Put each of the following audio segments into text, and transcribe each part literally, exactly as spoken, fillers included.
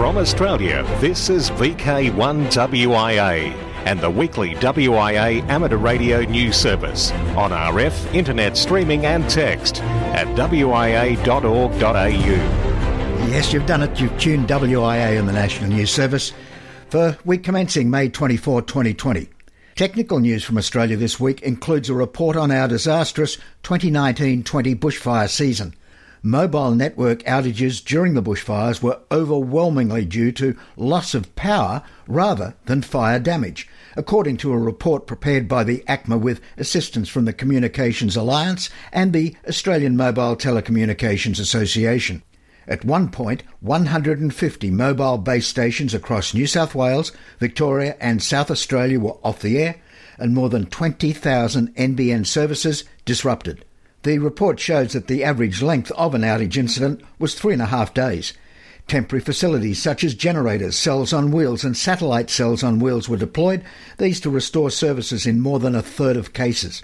From Australia, this is V K one W I A and the weekly W I A Amateur Radio News Service on R F, internet streaming and text at w i a dot org dot a u. Yes, you've done it. You've tuned W I A on the National News Service for week commencing May twenty-fourth, twenty twenty. Technical news from Australia this week includes a report on our disastrous twenty nineteen twenty bushfire season. Mobile network outages during the bushfires were overwhelmingly due to loss of power rather than fire damage, according to a report prepared by the ACMA with assistance from the Communications Alliance and the Australian Mobile Telecommunications Association. At one point, one hundred fifty mobile base stations across New South Wales, Victoria and South Australia were off the air, and more than twenty thousand N B N services disrupted. The report shows that the average length of an outage incident was three and a half days. Temporary facilities such as generators, cells on wheels and satellite cells on wheels were deployed, these to restore services in more than a third of cases.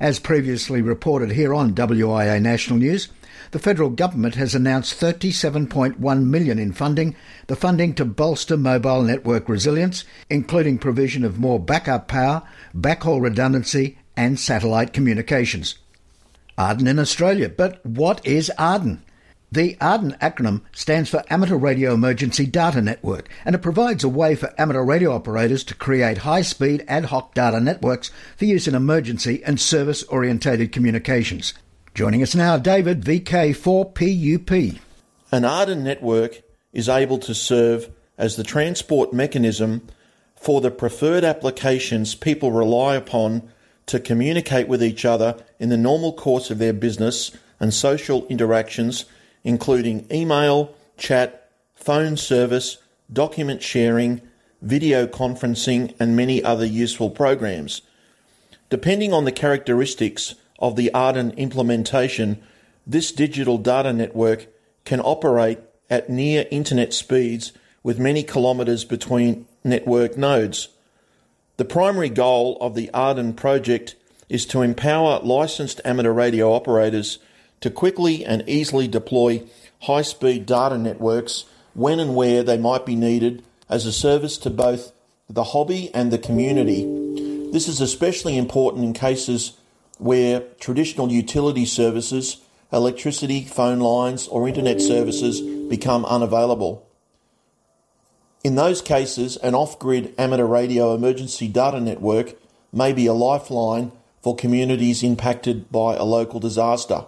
As previously reported here on W I A National News, the federal government has announced thirty-seven point one million dollars in funding, the funding to bolster mobile network resilience, including provision of more backup power, backhaul redundancy and satellite communications. Arden in Australia. But what is Arden? The Arden acronym stands for Amateur Radio Emergency Data Network, and it provides a way for amateur radio operators to create high-speed ad hoc data networks for use in emergency and service-orientated communications. Joining us now, David, V K four P U P. An Arden network is able to serve as the transport mechanism for the preferred applications people rely upon to communicate with each other in the normal course of their business and social interactions, including email, chat, phone service, document sharing, video conferencing, and many other useful programs. Depending on the characteristics of the Arden implementation, this digital data network can operate at near internet speeds with many kilometres between network nodes. The primary goal of the Arden project is to empower licensed amateur radio operators to quickly and easily deploy high-speed data networks when and where they might be needed as a service to both the hobby and the community. This is especially important in cases where traditional utility services, electricity, phone lines or internet services become unavailable. In those cases, an off-grid amateur radio emergency data network may be a lifeline for communities impacted by a local disaster.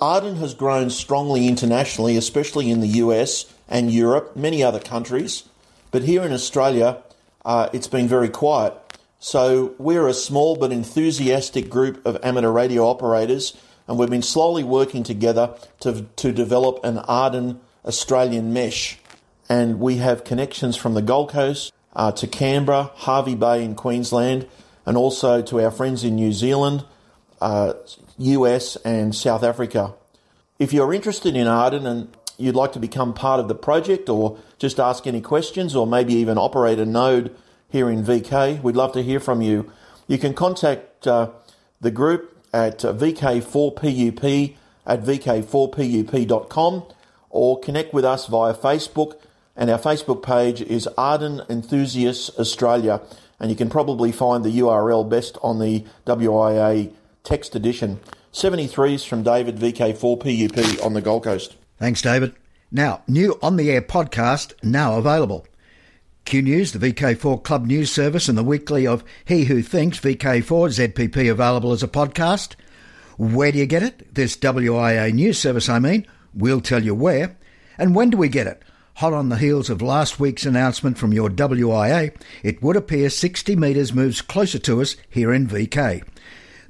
Arden has grown strongly internationally, especially in the U S and Europe, many other countries, but here in Australia, uh, it's been very quiet. So we're a small but enthusiastic group of amateur radio operators, and we've been slowly working together to, to develop an Arden Australian mesh. And we have connections from the Gold Coast uh, to Canberra, Hervey Bay in Queensland, and also to our friends in New Zealand, uh, U S and South Africa. If you're interested in Arden and you'd like to become part of the project or just ask any questions or maybe even operate a node here in V K, we'd love to hear from you. You can contact uh, the group at V K four P U P at V K four P U P dot com or connect with us via Facebook. And our Facebook page is Arden Enthusiasts Australia, and you can probably find the U R L best on the W I A text edition. seventy-threes from David, V K four P U P on the Gold Coast. Thanks, David. Now, new on-the-air podcast now available. Q News, the V K four Club News Service, and the weekly of He Who Thinks, V K four Z P P, available as a podcast. Where do you get it? This W I A News Service, I mean. We'll tell you where. And when do we get it? Hot on the heels of last week's announcement from your W I A, it would appear sixty metres moves closer to us here in V K.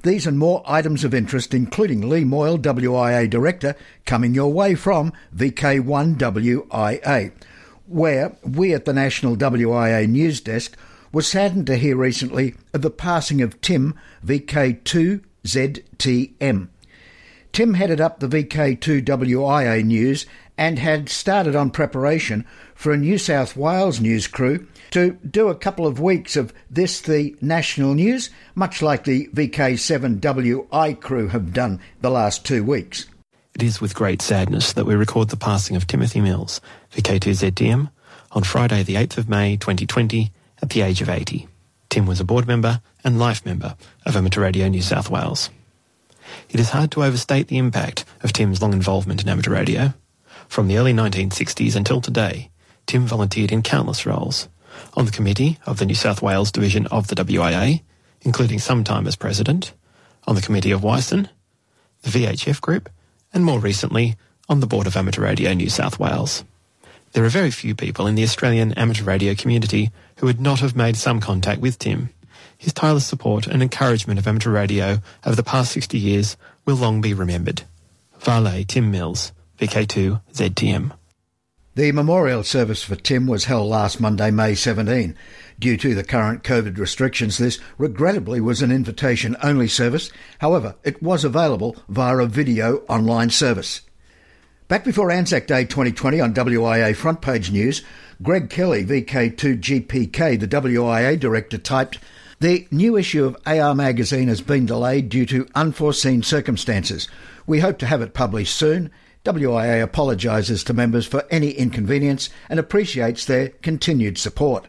These and more items of interest, including Lee Moyle, W I A Director, coming your way from V K one W I A, where we at the National W I A News Desk were saddened to hear recently of the passing of Tim, V K two Z T M. Tim headed up the V K two W I A News and had started on preparation for a New South Wales news crew to do a couple of weeks of this, the national news, much like the V K seven W I crew have done the last two weeks. It is with great sadness that we record the passing of Timothy Mills, V K two Z D M, on Friday the eighth of May twenty twenty at the age of eighty. Tim was a board member and life member of Amateur Radio New South Wales. It is hard to overstate the impact of Tim's long involvement in amateur radio. From the early nineteen sixties until today, Tim volunteered in countless roles, on the committee of the New South Wales division of the W I A, including some time as president, on the committee of Whisson, the V H F Group, and more recently, on the board of Amateur Radio New South Wales. There are very few people in the Australian amateur radio community who would not have made some contact with Tim. His tireless support and encouragement of amateur radio over the past sixty years will long be remembered. Vale Tim Mills, V K two Z T M. The memorial service for Tim was held last Monday, May seventeenth. Due to the current COVID restrictions, this regrettably was an invitation-only service. However, it was available via a video online service. Back before Anzac Day twenty twenty on W I A front page news, Greg Kelly, V K two G P K, the W I A director, typed, "The new issue of A R magazine has been delayed due to unforeseen circumstances. We hope to have it published soon. W I A apologises to members for any inconvenience and appreciates their continued support."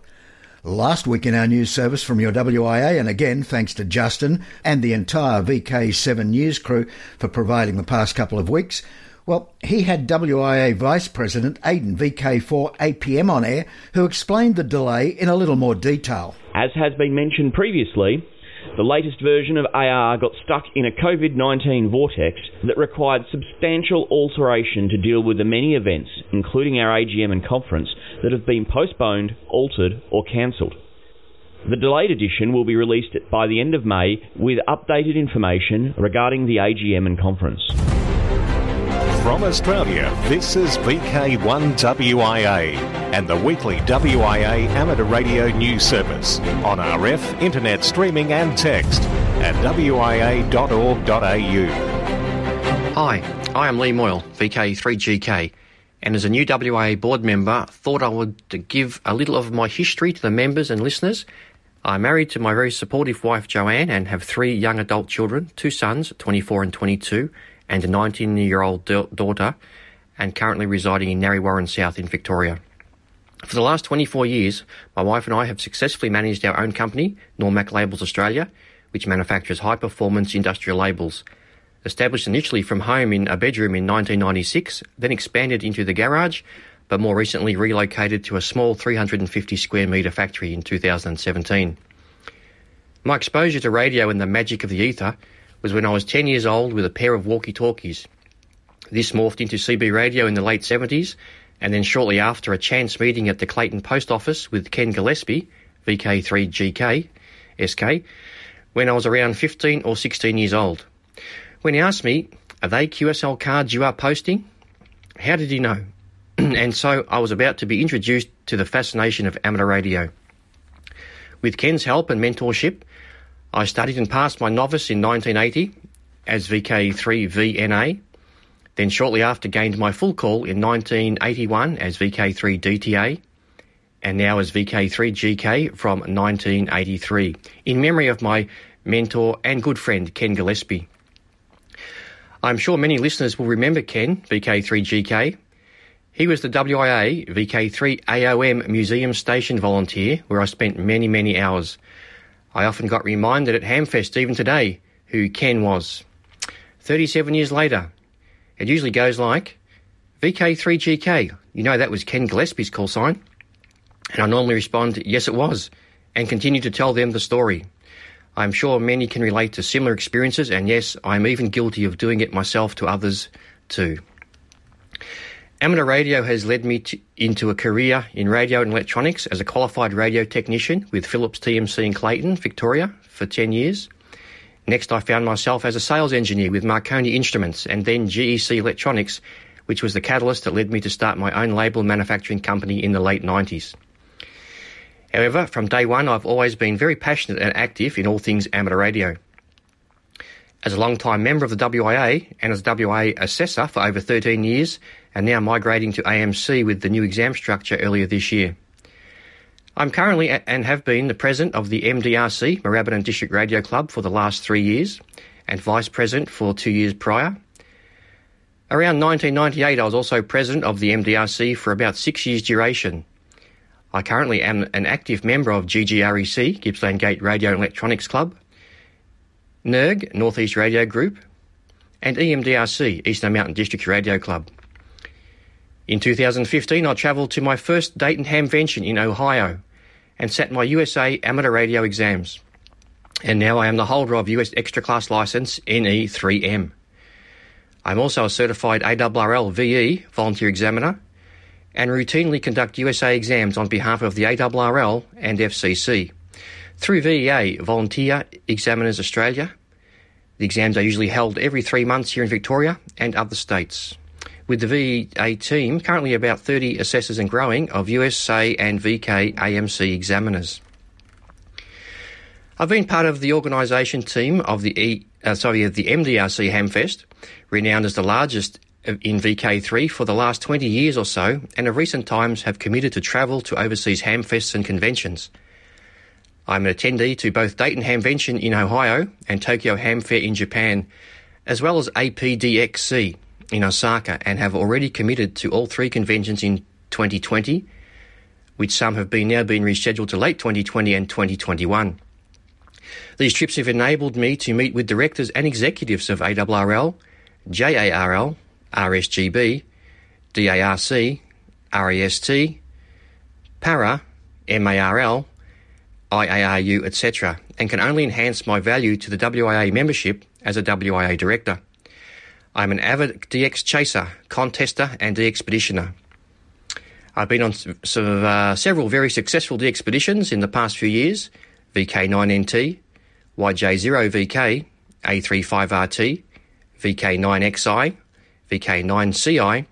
Last week in our news service from your W I A, and again thanks to Justin and the entire V K seven news crew for providing the past couple of weeks, well, he had W I A Vice President Aidan, V K four A P M, on air, who explained the delay in a little more detail. As has been mentioned previously, the latest version of A R got stuck in a COVID nineteen vortex that required substantial alteration to deal with the many events, including our A G M and conference, that have been postponed, altered or cancelled. The delayed edition will be released by the end of May with updated information regarding the A G M and conference. From Australia, this is V K one W I A and the weekly W I A Amateur Radio News Service on R F, internet streaming and text at w i a dot org dot a u. Hi, I am Lee Moyle, V K three G K, and as a new W I A board member, thought I would give a little of my history to the members and listeners. I'm married to my very supportive wife Joanne and have three young adult children, two sons, twenty-four and twenty-two, and a nineteen-year-old daughter, and currently residing in Narre Warren South in Victoria. For the last twenty-four years, my wife and I have successfully managed our own company, Normac Labels Australia, which manufactures high-performance industrial labels. Established initially from home in a bedroom in nineteen ninety-six, then expanded into the garage, but more recently relocated to a small three hundred fifty square metre factory in two thousand seventeen. My exposure to radio and the magic of the ether was when I was ten years old with a pair of walkie-talkies. This morphed into C B radio in the late seventies, and then shortly after a chance meeting at the Clayton post office with Ken Gillespie, V K three G K S K, when I was around fifteen or sixteen years old. When he asked me, "Are they Q S L cards you are posting?" How did he know? And so I was about to be introduced to the fascination of amateur radio. With Ken's help and mentorship, I studied and passed my novice in nineteen eighty as V K three V N A, then shortly after gained my full call in nineteen eighty-one as V K three D T A, and now as V K three G K from nineteen eighty-three, in memory of my mentor and good friend Ken Gillespie. I'm sure many listeners will remember Ken, V K three G K. He was the W I A V K three A O M Museum Station volunteer, where I spent many, many hours. I often got reminded at Hamfest, even today, who Ken was. thirty-seven years later, it usually goes like, V K three G K, you know that was Ken Gillespie's call sign. And I normally respond, yes it was, and continue to tell them the story. I'm sure many can relate to similar experiences, and yes, I'm even guilty of doing it myself to others too. Amateur radio has led me to, into a career in radio and electronics as a qualified radio technician with Philips T M C in Clayton, Victoria, for ten years. Next, I found myself as a sales engineer with Marconi Instruments and then G E C Electronics, which was the catalyst that led me to start my own label manufacturing company in the late nineties. However, from day one, I've always been very passionate and active in all things amateur radio. As a long-time member of the W I A and as W I A assessor for over thirteen years, and now migrating to A M C with the new exam structure earlier this year. I'm currently a- and have been the president of the M D R C, Moorabbin District Radio Club, for the last three years, and vice president for two years prior. Around nineteen ninety-eight, I was also president of the M D R C for about six years' duration. I currently am an active member of G G R E C, Gippsland Gate Radio and Electronics Club, N E R G, North East Radio Group, and E M D R C, Eastern Mountain District Radio Club. In two thousand fifteen, I travelled to my first Dayton Hamvention in Ohio and sat my U S A amateur radio exams. And now I am the holder of U S Extra Class License N E three M. I'm also a certified A R R L V E, volunteer examiner, and routinely conduct U S A exams on behalf of the A R R L and F C C. Through V E A, Volunteer Examiners Australia, the exams are usually held every three months here in Victoria and other states. With the V E A team, currently about thirty assessors and growing of U S A and V K A M C examiners. I've been part of the organisation team of the e, uh, sorry of the M D R C Hamfest, renowned as the largest in V K three for the last twenty years or so, and in recent times have committed to travel to overseas Hamfests and conventions. I'm an attendee to both Dayton Hamvention in Ohio and Tokyo Hamfair in Japan, as well as A P D X C in Osaka, and have already committed to all three conventions in twenty twenty, which some have been now been rescheduled to late twenty twenty and twenty twenty-one. These trips have enabled me to meet with directors and executives of A R R L, J A R L, R S G B, D A R C, R E S T, PARA, M A R L, I A R U, et cetera, and can only enhance my value to the W I A membership as a W I A director. I'm an avid D X chaser, contester and de-expeditioner. I've been on sort of, uh, several very successful de-expeditions in the past few years, V K nine N T, Y J zero V K, A thirty-five R T, V K nine X I, V K nine C I,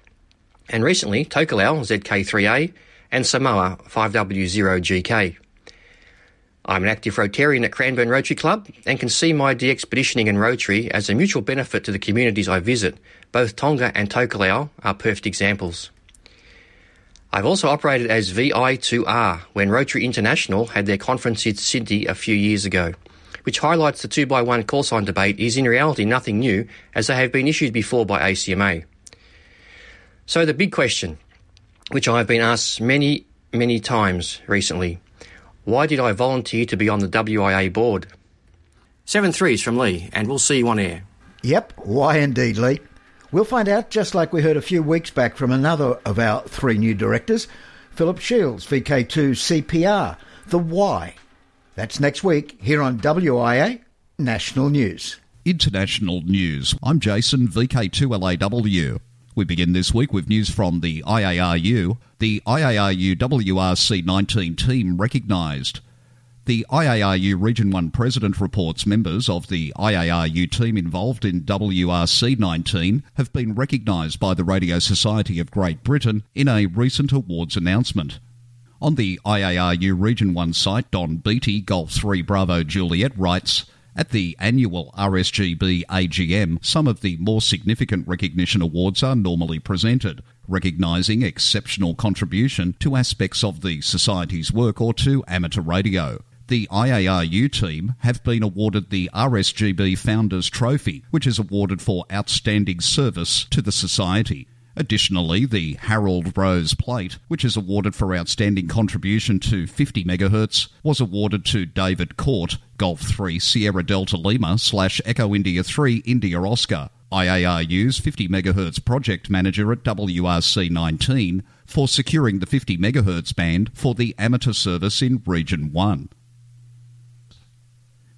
and recently Tokelau Z K three A and Samoa five W zero G K. I'm an active Rotarian at Cranbourne Rotary Club and can see my de-expeditioning and Rotary as a mutual benefit to the communities I visit. Both Tonga and Tokelau are perfect examples. I've also operated as V I two R when Rotary International had their conference in Sydney a few years ago, which highlights the two by one call sign debate is in reality nothing new, as they have been issued before by A C M A. So the big question, which I have been asked many, many times recently, why did I volunteer to be on the W I A board? Seven threes from Lee, and we'll see you on air. Yep, why indeed, Lee. We'll find out, just like we heard a few weeks back from another of our three new directors, Philip Shields, V K two C P R, the why. That's next week here on W I A National News. International News. I'm Jason, V K two L A W. We begin this week with news from the I A R U. The I A R U W R C nineteen team recognised. The I A R U Region one President reports members of the I A R U team involved in W R C nineteen have been recognised by the Radio Society of Great Britain in a recent awards announcement. On the I A R U Region one site, Don Beatty, Golf three Bravo Juliet, writes, at the annual R S G B A G M, some of the more significant recognition awards are normally presented, recognising exceptional contribution to aspects of the Society's work or to amateur radio. The I A R U team have been awarded the R S G B Founders Trophy, which is awarded for outstanding service to the Society. Additionally, the Harold Rose Plate, which is awarded for outstanding contribution to fifty megahertz, was awarded to David Court, Golf three Sierra Delta Lima slash Echo India three India Oscar, I A R U's fifty megahertz project manager at W R C nineteen, for securing the fifty megahertz band for the amateur service in Region one.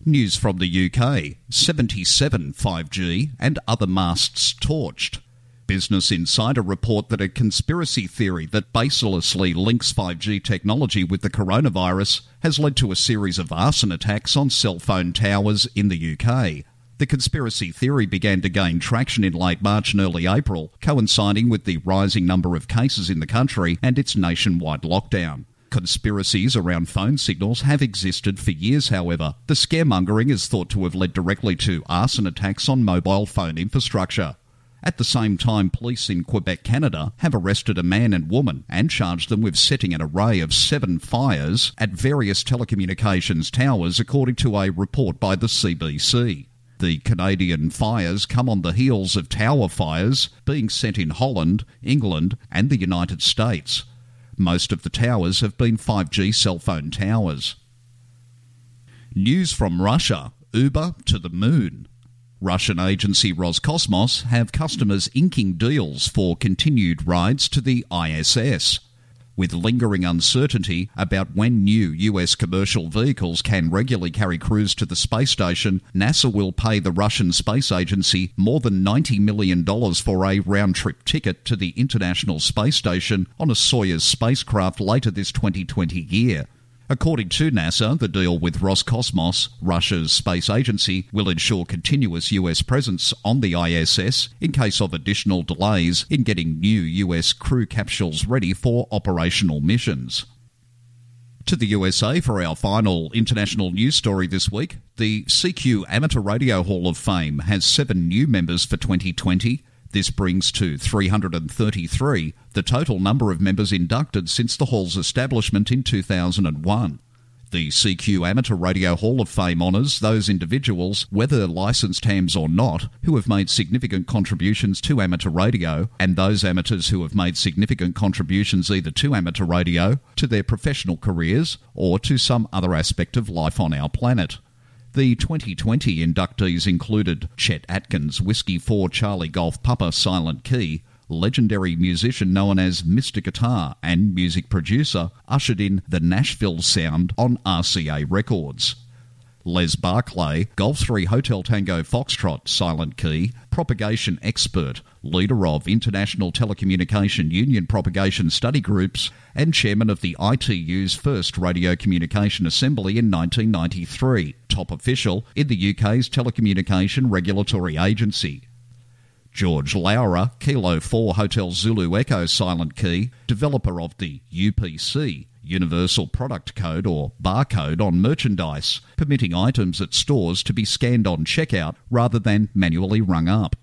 News from the U K, seventy-seven five G and other masts torched. Business Insider report that a conspiracy theory that baselessly links five G technology with the coronavirus has led to a series of arson attacks on cell phone towers in the U K. The conspiracy theory began to gain traction in late March and early April, coinciding with the rising number of cases in the country and its nationwide lockdown. Conspiracies around phone signals have existed for years, however. The scaremongering is thought to have led directly to arson attacks on mobile phone infrastructure. At the same time, police in Quebec, Canada, have arrested a man and woman and charged them with setting an array of seven fires at various telecommunications towers, according to a report by the C B C. The Canadian fires come on the heels of tower fires being set in Holland, England and the United States. Most of the towers have been five G cell phone towers. News from Russia, Uber to the moon. Russian agency Roscosmos have customers inking deals for continued rides to the I S S. With lingering uncertainty about when new U S commercial vehicles can regularly carry crews to the space station, NASA will pay the Russian Space Agency more than ninety million dollars for a round-trip ticket to the International Space Station on a Soyuz spacecraft later this twenty twenty year. According to NASA, the deal with Roscosmos, Russia's space agency, will ensure continuous U S presence on the I S S in case of additional delays in getting new U S crew capsules ready for operational missions. To the U S A for our final international news story this week, the C Q Amateur Radio Hall of Fame has seven new members for twenty twenty. This brings to three hundred thirty-three the total number of members inducted since the Hall's establishment in two thousand one. The C Q Amateur Radio Hall of Fame honours those individuals, whether licensed hams or not, who have made significant contributions to amateur radio, and those amateurs who have made significant contributions either to amateur radio, to their professional careers, or to some other aspect of life on our planet. The twenty twenty inductees included Chet Atkins, Whiskey four Charlie Golf Papa Silent Key, legendary musician known as Mister Guitar and music producer, ushered in the Nashville sound on R C A Records. Les Barclay, Golf three Hotel Tango Foxtrot Silent Key, propagation expert, leader of International Telecommunication Union propagation study groups and chairman of the I T U's first Radio Communication Assembly in nineteen ninety-three, top official in the U K's Telecommunication Regulatory Agency. George Laurer, Kilo four Hotel Zulu Echo Silent Key, developer of the U P C, Universal Product Code or barcode on merchandise, permitting items at stores to be scanned on checkout rather than manually rung up.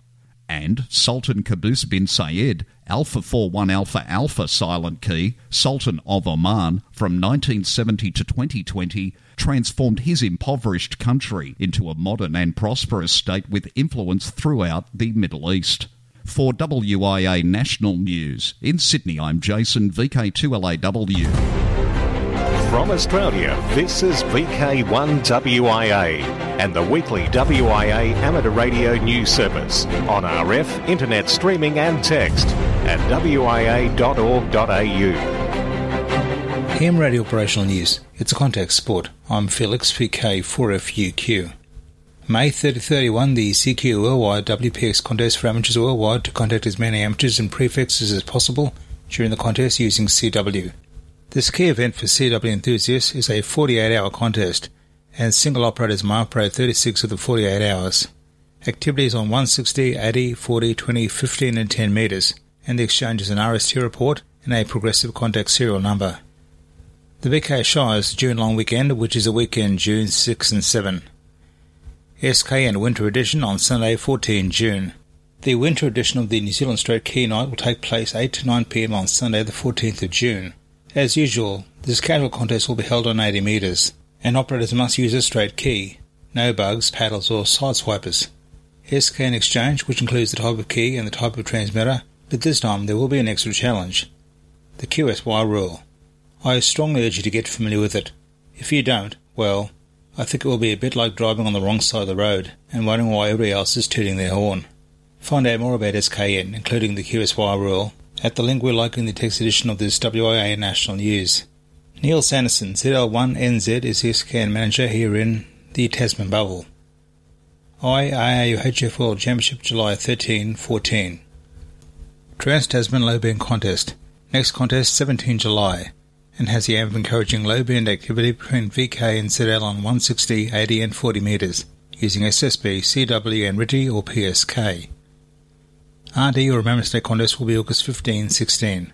And Sultan Qaboos bin Sayed, Alpha four one Alpha Alpha Silent Key, Sultan of Oman, from nineteen seventy to twenty twenty, transformed his impoverished country into a modern and prosperous state with influence throughout the Middle East. For W I A National News, in Sydney, I'm Jason, V K two L A W. From Australia, this is V K one W I A and the weekly W I A Amateur Radio News Service on R F, internet streaming and text at w i a dot org dot a u. Ham Radio Operational News. It's a contact sport. I'm Felix, V K four F U Q. May thirty thirty-one, the C Q Worldwide W P X contest for amateurs worldwide to contact as many amateurs and prefixes as possible during the contest using C W. This key event for C W enthusiasts is a forty-eight hour contest, and single operators may operate thirty-six of the forty-eight hours. Activities on one sixty, eighty, forty, twenty, fifteen and ten metres, and the exchange is an R S T report and a progressive contact serial number. The V K Shire's June long weekend, which is a weekend June sixth and seventh. S K N Winter Edition on Sunday the fourteenth of June. The Winter Edition of the New Zealand Straight Key Night will take place eight to nine p m on Sunday the fourteenth of June. As usual, this casual contest will be held on eighty metres, and operators must use a straight key, no bugs, paddles or sideswipers. S K N Exchange, which includes the type of key and the type of transmitter, but this time there will be an extra challenge. The Q S Y rule. I strongly urge you to get familiar with it. If you don't, well, I think it will be a bit like driving on the wrong side of the road and wondering why everybody else is tooting their horn. Find out more about S K N, including the Q S Y rule, at the link we're liking in the text edition of this W I A National News. Neil Sanderson, Z L one N Z, is the S K N manager here in the Tasman Bubble. I A R U H F World Championship July thirteenth to fourteenth. Trans-Tasman Low Band Contest. Next contest, the seventeenth of July. And has the aim of encouraging low-band activity between V K and Z L on one sixty, eighty and forty metres, using S S B, C W and R I T I or P S K. R D or Remembrance Day contest will be August fifteenth to sixteenth.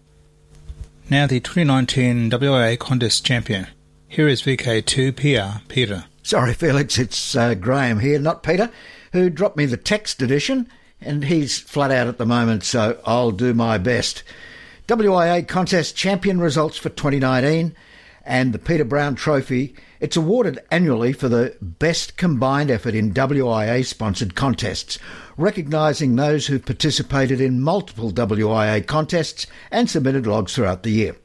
Now the twenty nineteen W I A contest champion. Here is V K two P R, Peter. Sorry Felix, it's uh, Graham here, not Peter, who dropped me the text edition, and he's flat out at the moment, so I'll do my best. W I A contest champion results for twenty nineteen. and the Peter Brown Trophy. It's awarded annually for the best combined effort in W I A-sponsored contests, recognising those who participated in multiple W I A contests and submitted logs throughout the year.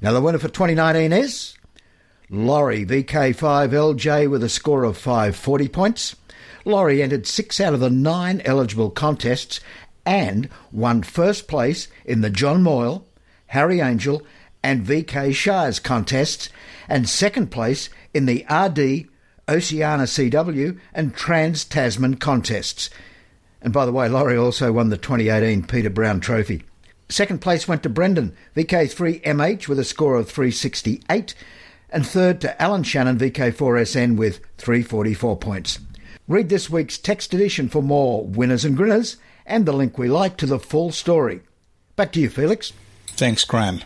Now, the winner for twenty nineteen is Laurie V K five L J with a score of five forty points. Laurie entered six out of the nine eligible contests and won first place in the John Moyle, Harry Angel and V K Shires contests and second place in the R D, Oceania C W and Trans-Tasman contests. And by the way, Laurie also won the twenty eighteen Peter Brown Trophy. Second place went to Brendan, V K three M H with a score of three sixty-eight and third to Alan Shannon, V K four S N with three forty-four points. Read this week's text edition for more winners and grinners and the link we like to the full story. Back to you, Felix. Thanks, Graham.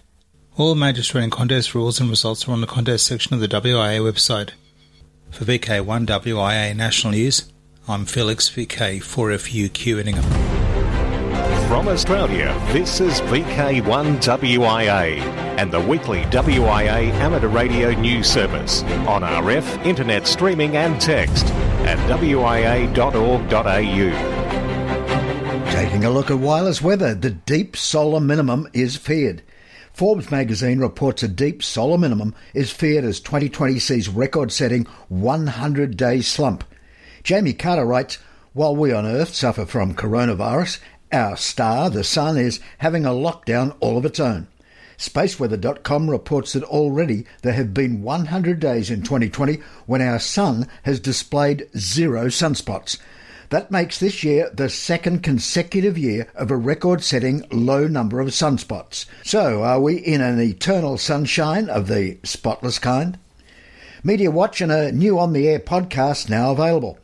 All major Australian contest rules and results are on the contest section of the W I A website. For V K one W I A National News, I'm Felix, V K four F U Q Inningham. From Australia, this is V K one W I A and the weekly W I A Amateur Radio News Service on R F, internet streaming and text at w i a dot org dot a u. Taking a look at wireless weather, the deep solar minimum is feared. Forbes magazine reports a deep solar minimum is feared as twenty twenty sees record-setting one hundred day slump. Jamie Carter writes, while we on Earth suffer from coronavirus, our star, the Sun, is having a lockdown all of its own. space weather dot com reports that already there have been one hundred days in twenty twenty when our Sun has displayed zero sunspots. That makes this year the second consecutive year of a record-setting low number of sunspots. So are we in an eternal sunshine of the spotless kind? Media Watch and a new On The Air podcast now available.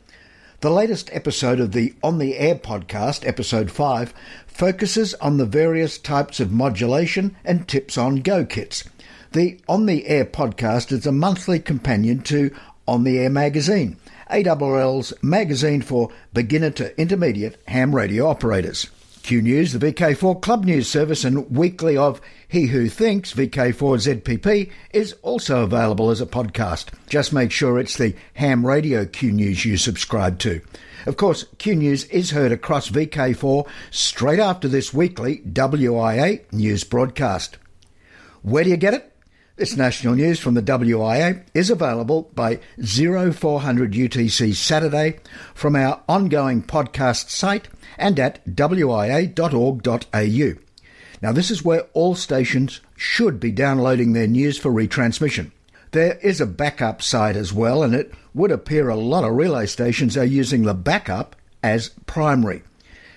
The latest episode of the On The Air podcast, episode five, focuses on the various types of modulation and tips on go kits. The On The Air podcast is a monthly companion to On The Air magazine, A R Rl's magazine for beginner to intermediate ham radio operators. Q News, the V K four Club News Service and weekly of He Who Thinks, V K four Z P P, is also available as a podcast. Just make sure it's the ham radio Q News you subscribe to. Of course, Q News is heard across V K four straight after this weekly W I A news broadcast. Where do you get it? This national news from the W I A is available by oh four hundred U T C Saturday from our ongoing podcast site and at w i a dot org dot a u. Now, this is where all stations should be downloading their news for retransmission. There is a backup site as well, and it would appear a lot of relay stations are using the backup as primary.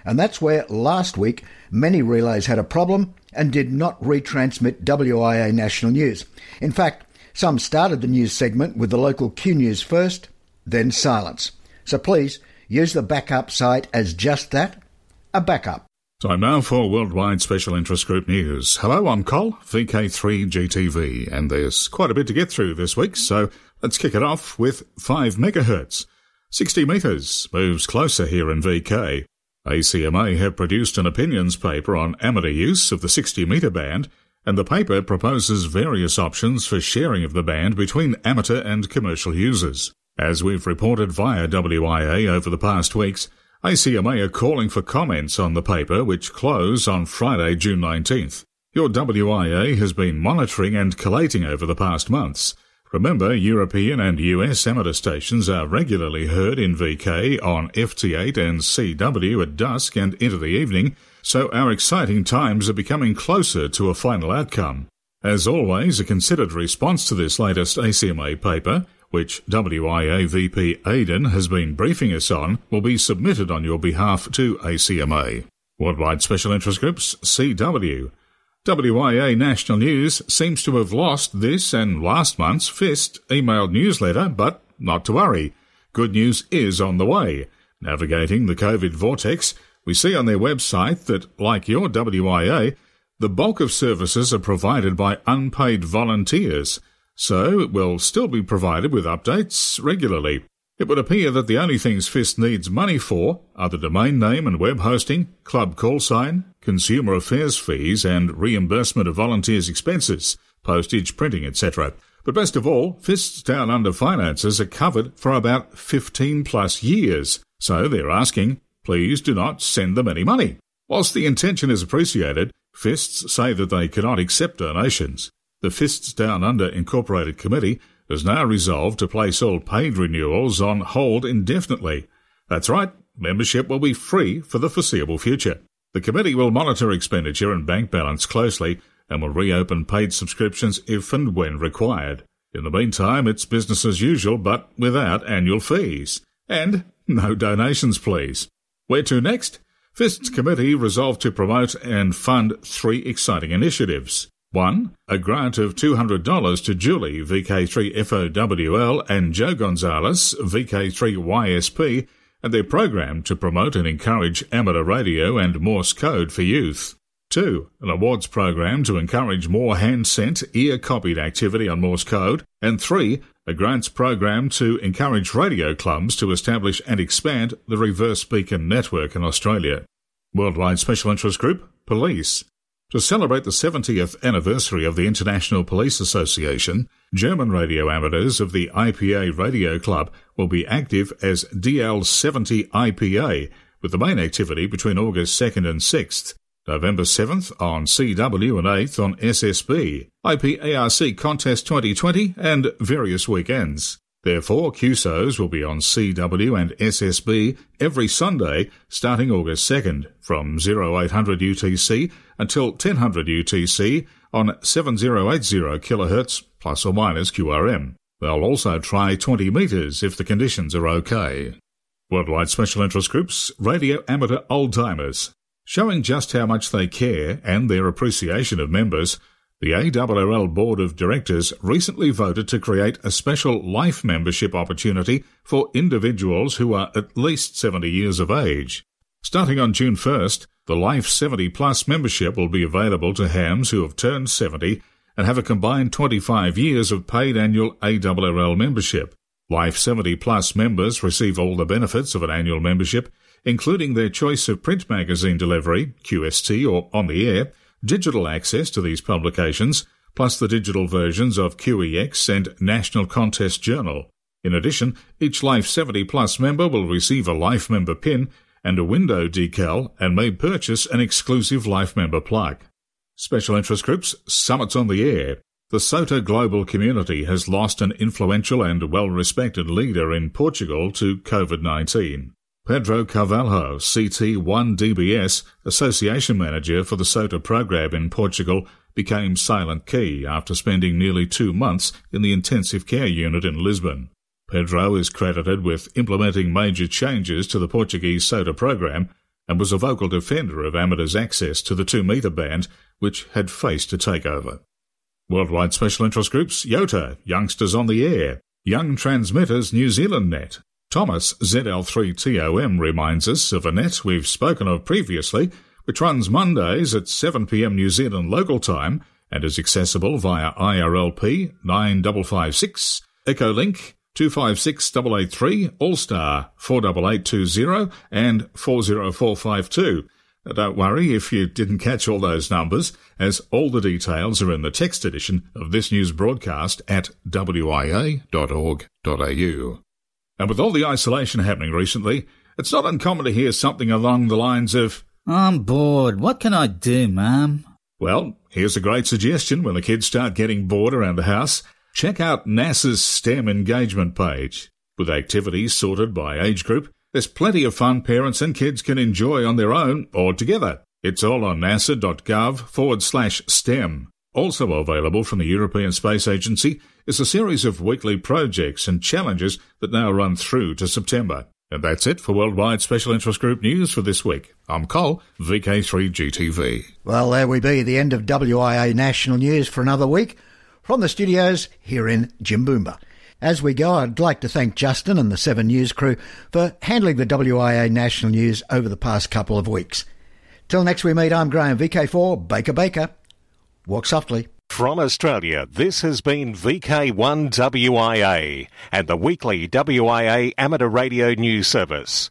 And that's where last week many relays had a problem and did not retransmit W I A national news. In fact, some started the news segment with the local Q News first, then silence. So please use the backup site as just that, a backup. Time now for Worldwide Special Interest Group News. Hello, I'm Col, V K three G T V, and there's quite a bit to get through this week, so let's kick it off with five megahertz. sixty metres moves closer here in V K. A C M A have produced an opinions paper on amateur use of the sixty metre band, and the paper proposes various options for sharing of the band between amateur and commercial users. As we've reported via W I A over the past weeks, A C M A are calling for comments on the paper, which close on Friday, June nineteenth. Your W I A has been monitoring and collating over the past months. Remember, European and U S amateur stations are regularly heard in V K on F T eight and C W at dusk and into the evening, so our exciting times are becoming closer to a final outcome. As always, a considered response to this latest A C M A paper, which W I A V P Aidan has been briefing us on, will be submitted on your behalf to A C M A. Worldwide Special Interest Groups, C W. W I A National News seems to have lost this and last month's Fist emailed newsletter, but not to worry. Good news is on the way. Navigating the COVID vortex, we see on their website that, like your W I A, the bulk of services are provided by unpaid volunteers, so it will still be provided with updates regularly. It would appear that the only things Fist needs money for are the domain name and web hosting, club call sign, consumer affairs fees and reimbursement of volunteers' expenses, postage, printing, et cetera. But best of all, Fists Down Under finances are covered for about fifteen plus years, so they're asking, please do not send them any money. Whilst the intention is appreciated, Fists say that they cannot accept donations. The Fists Down Under Incorporated Committee has now resolved to place all paid renewals on hold indefinitely. That's right, membership will be free for the foreseeable future. The committee will monitor expenditure and bank balance closely and will reopen paid subscriptions if and when required. In the meantime, it's business as usual, but without annual fees. And no donations, please. Where to next? Fists Committee resolved to promote and fund three exciting initiatives. One, a grant of two hundred dollars to Julie, V K three F O W L, and Joe Gonzalez, V K three Y S P, and their program to promote and encourage amateur radio and Morse code for youth. Two, an awards program to encourage more hand-sent, ear-copied activity on Morse code. And three, a grants program to encourage radio clubs to establish and expand the reverse beacon network in Australia. Worldwide Special Interest Group, Police. To celebrate the seventieth anniversary of the International Police Association, German radio amateurs of the I P A Radio Club will be active as D L seventy I P A, with the main activity between August second and sixth. November seventh on C W and eighth on S S B, I P A R C Contest twenty twenty and various weekends. Therefore, Q S Os will be on C W and S S B every Sunday starting August second from oh eight hundred U T C until ten hundred U T C on seven thousand eighty kilohertz plus or minus Q R M. They'll also try twenty metres if the conditions are okay. Worldwide Special Interest Groups, Radio Amateur Old-Timers. Showing just how much they care and their appreciation of members, the A R R L Board of Directors recently voted to create a special life membership opportunity for individuals who are at least seventy years of age. Starting on June first, the Life seventy plus membership will be available to hams who have turned seventy and have a combined twenty-five years of paid annual A R R L membership. Life seventy plus members receive all the benefits of an annual membership, including their choice of print magazine delivery, Q S T or on the air, digital access to these publications, plus the digital versions of Q E X and National Contest Journal. In addition, each Life seventy plus member will receive a Life member pin and a window decal and may purchase an exclusive Life member plaque. Special Interest Groups, Summits on the Air. The SOTA global community has lost an influential and well-respected leader in Portugal to COVID nineteen. Pedro Carvalho, C T one D B S, Association Manager for the SOTA program in Portugal, became silent key after spending nearly two months in the intensive care unit in Lisbon. Pedro is credited with implementing major changes to the Portuguese SOTA program and was a vocal defender of amateurs' access to the two-metre band, which had faced a takeover. Worldwide Special Interest Groups, YOTA, Youngsters on the Air, Young Transmitters New Zealand Net. Thomas Z L three T O M reminds us of a net we've spoken of previously, which runs Mondays at seven p m New Zealand local time and is accessible via I R L P nine five five six, Echolink two five six eight eight three, All-Star four eight eight two zero and four oh four five two. Now don't worry if you didn't catch all those numbers, as all the details are in the text edition of this news broadcast at w i a dot org dot a u. And with all the isolation happening recently, it's not uncommon to hear something along the lines of, "I'm bored. What can I do, ma'am?" Well, here's a great suggestion when the kids start getting bored around the house. Check out NASA's STEM engagement page. With activities sorted by age group, there's plenty of fun parents and kids can enjoy on their own or together. It's all on nasa.gov forward slash STEM. Also available from the European Space Agency is a series of weekly projects and challenges that now run through to September. And that's it for Worldwide Special Interest Group News for this week. I'm Cole, V K three G T V. Well, there we be, the end of W I A National News for another week from the studios here in Jimboomba. As we go, I'd like to thank Justin and the Seven News crew for handling the W I A National News over the past couple of weeks. Till next we meet, I'm Graham, V K four, Baker Baker. Walk softly. From Australia, this has been V K one W I A and the weekly W I A Amateur Radio News Service.